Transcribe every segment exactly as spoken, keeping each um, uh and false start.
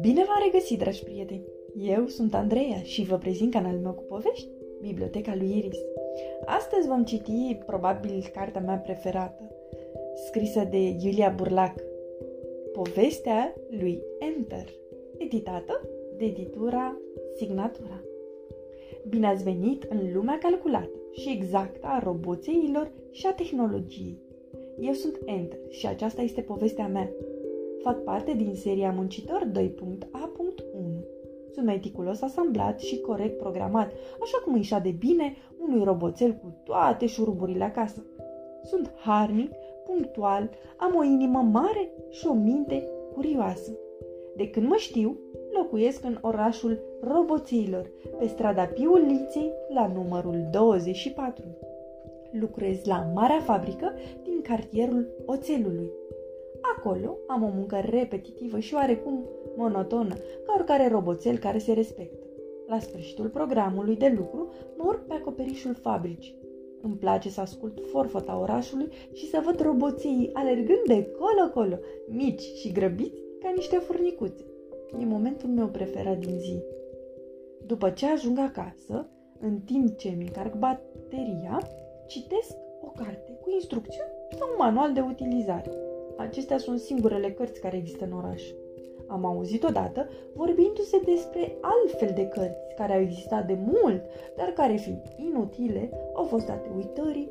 Bine v-am regăsit, dragi prieteni! Eu sunt Andreea și vă prezint canalul meu cu povești, Biblioteca lui Iris. Astăzi vom citi, probabil, cartea mea preferată, scrisă de Iulia Burlac, Povestea lui Nter, editată de editura Signatura. Bine ați venit în lumea calculată și exactă a roboțeilor și a tehnologiei. Eu sunt Nter și aceasta este povestea mea. Fac parte din seria Muncitor doi punct a punct unu. Sunt meticulos asamblat și corect programat, așa cum îi șade bine unui roboțel cu toate șuruburile acasă. Sunt harnic, punctual, am o inimă mare și o minte curioasă. De când mă știu, locuiesc în orașul roboților, pe strada Piuliței, la numărul douăzeci și patru. Lucrez la marea fabrică din cartierul oțelului. Acolo am o muncă repetitivă și oarecum monotonă, ca oricare roboțel care se respectă. La sfârșitul programului de lucru, mă urc pe acoperișul fabricii. Îmi place să ascult forfota orașului și să văd roboței alergând de colo-colo, mici și grăbiți ca niște furnicuțe. E momentul meu preferat din zi. După ce ajung acasă, în timp ce mi-ncarc bateria, citesc o carte cu instrucțiuni sau un manual de utilizare. Acestea sunt singurele cărți care există în oraș. Am auzit odată vorbindu-se despre altfel de cărți care au existat de mult, dar care fiind inutile, au fost date uitării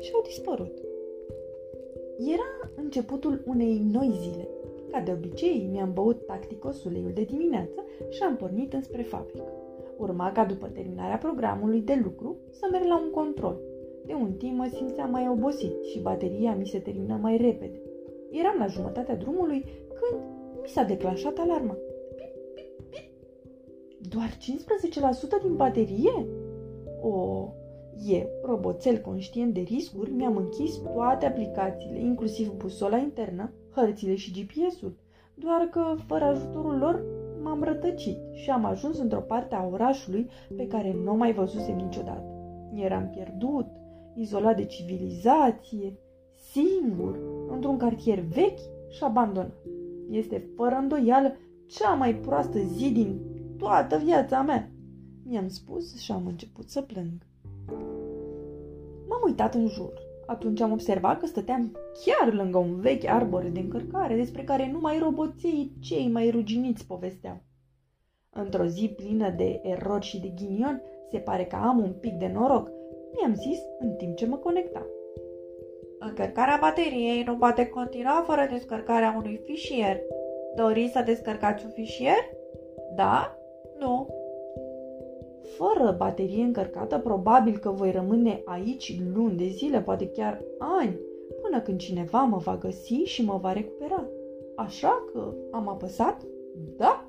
și au dispărut. Era începutul unei noi zile. Ca de obicei, mi-am băut tacticos uleiul de dimineață și am pornit înspre fabrică. Urma ca după terminarea programului de lucru să merg la un control. De un timp mă simțeam mai obosit și bateria mi se termină mai repede. Eram la jumătatea drumului când mi s-a declanșat alarma. Pip, pip, pip. Doar cincisprezece la sută din baterie? O, eu, roboțel conștient de riscuri, mi-am închis toate aplicațiile, inclusiv busola internă, hărțile și G P S-ul, doar că fără ajutorul lor m-am rătăcit și am ajuns într-o parte a orașului pe care nu o mai văzusem niciodată. Eram pierdut, izolat de civilizație, singur, într-un cartier vechi și abandonat. Este fără îndoială cea mai proastă zi din toată viața mea, mi-am spus și am început să plâng. M-am uitat în jur. Atunci am observat că stăteam chiar lângă un vechi arbore de încărcare despre care numai roboței cei mai ruginiți povesteau. Într-o zi plină de erori și de ghinion, se pare că am un pic de noroc, mi-am zis în timp ce mă conectam. Încărcarea bateriei nu poate continua fără descărcarea unui fișier. Doriți să descărcați un fișier? Da? Nu? Fără baterie încărcată, probabil că voi rămâne aici luni de zile, poate chiar ani, până când cineva mă va găsi și mă va recupera. Așa că am apăsat da.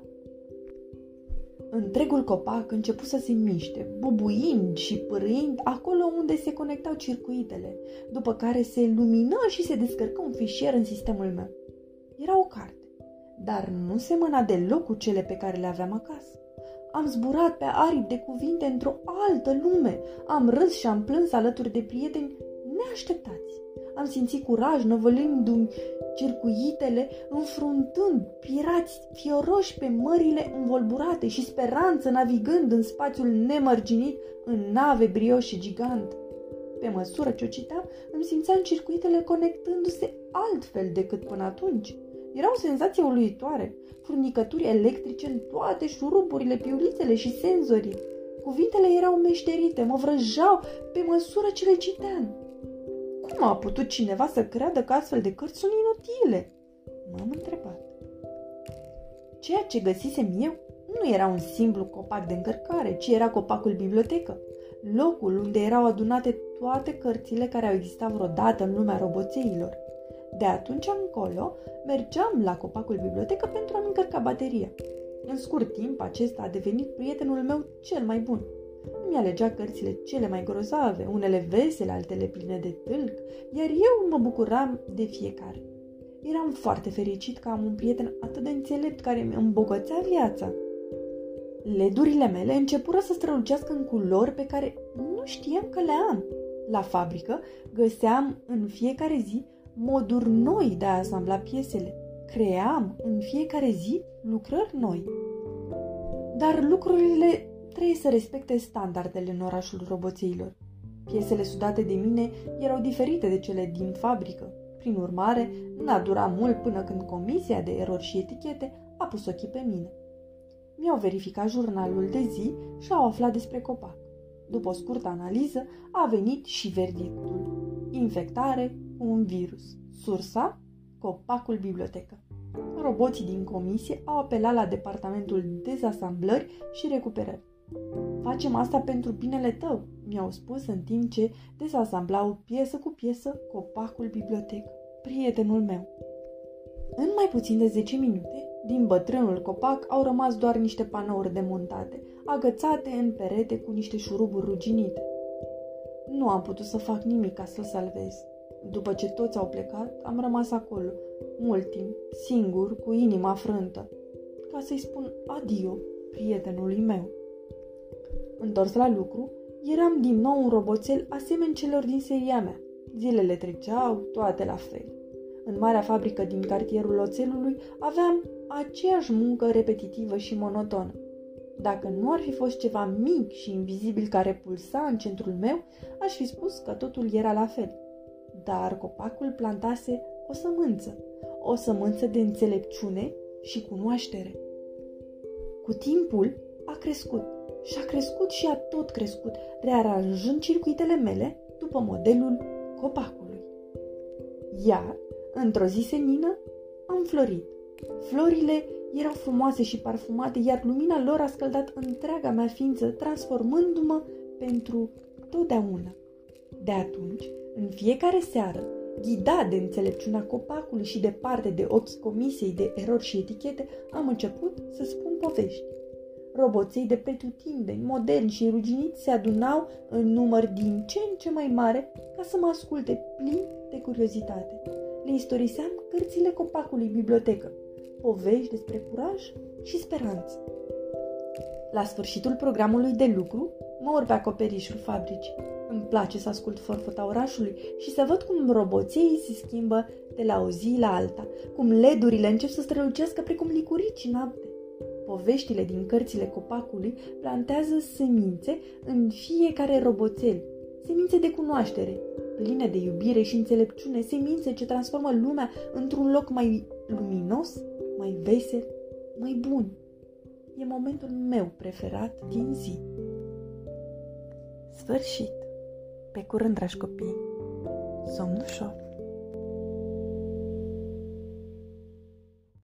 Întregul copac început să se miște, bubuind și pârâind acolo unde se conectau circuitele, după care se lumină și se descărcă un fișier în sistemul meu. Era o carte, dar nu semăna deloc cu cele pe care le aveam acasă. Am zburat pe aripi de cuvinte într-o altă lume. Am râs și am plâns alături de prieteni neașteptați. Am simțit curaj năvălindu-mi circuitele, înfruntând pirați fioroși pe mările învolburate și speranță navigând în spațiul nemărginit în nave brioșe gigante. Pe măsură ce o citeam, îmi simțeam circuitele conectându-se altfel decât până atunci. Era o senzație uluitoare, furnicături electrice în toate șuruburile, piulițele și senzorii. Cuvintele erau meșterite, mă vrăjeau pe măsură ce le citeam. Cum a putut cineva să creadă că astfel de cărți sunt inutile? M-am întrebat. Ceea ce găsisem eu nu era un simplu copac de încărcare, ci era copacul bibliotecă, locul unde erau adunate toate cărțile care au existat vreodată în lumea roboțeilor. De atunci încolo, mergeam la copacul bibliotecă pentru a-mi încărca bateria. În scurt timp, acesta a devenit prietenul meu cel mai bun. Îmi alegea cărțile cele mai grozave, unele vesele, altele pline de tâlc, iar eu mă bucuram de fiecare. Eram foarte fericit că am un prieten atât de înțelept care îmi îmbogățea viața. L E D-urile mele începură să strălucească în culori pe care nu știam că le am. La fabrică găseam în fiecare zi moduri noi de a asambla piesele. Cream în fiecare zi lucrări noi. Dar lucrurile trebuie să respecte standardele în orașul roboțeilor. Piesele sudate de mine erau diferite de cele din fabrică. Prin urmare, n-a durat mult până când comisia de erori și etichete a pus ochii pe mine. Mi-au verificat jurnalul de zi și au aflat despre copac. După o scurtă analiză, a venit și verdictul. Infectare cu un virus. Sursa? Copacul bibliotecă. Roboții din comisie au apelat la departamentul dezasamblări și recuperări. Facem asta pentru binele tău, mi-au spus în timp ce dezasamblau piesă cu piesă copacul bibliotecă, prietenul meu. În mai puțin de zece minute, din bătrânul copac au rămas doar niște panouri demontate, agățate în perete cu niște șuruburi ruginite. Nu am putut să fac nimic ca să-l salvez. După ce toți au plecat, am rămas acolo, mult timp, singur, cu inima frântă, ca să-i spun adio prietenului meu. Întors la lucru, eram din nou un roboțel asemeni celor din seria mea. Zilele treceau, toate la fel. În marea fabrică din cartierul oțelului aveam aceeași muncă repetitivă și monotonă. Dacă nu ar fi fost ceva mic și invizibil care pulsa în centrul meu, aș fi spus că totul era la fel. Dar copacul plantase o sămânță, o sămânță de înțelepciune și cunoaștere. Cu timpul a crescut și a crescut și a tot crescut, rearanjând circuitele mele după modelul copacului. Iar, într-o zi senină, am florit. Florile erau frumoase și parfumate, iar lumina lor a scăldat întreaga mea ființă, transformându-mă pentru totdeauna. De atunci, în fiecare seară, ghidat de înțelepciunea copacului și departe de ochii comisiei de erori și etichete, am început să spun povești. Roboței de pretutindeni, moderni și ruginiți se adunau în număr din ce în ce mai mare ca să mă asculte plin de curiozitate. Le istoriseam cărțile copacului bibliotecă, povești despre curaj și speranță. La sfârșitul programului de lucru, mă urc pe acoperișul fabricii. Îmi place să ascult forfota orașului și să văd cum roboței se schimbă de la o zi la alta, cum ledurile încep să strălucească precum licurici noapte. Poveștile din cărțile copacului plantează semințe în fiecare roboțel, semințe de cunoaștere, pline de iubire și înțelepciune, semințe ce transformă lumea într-un loc mai luminos, mai vesel, mai bun. E momentul meu preferat din zi. Sfârșit! Pe curând, dragi copii! Somn ușor!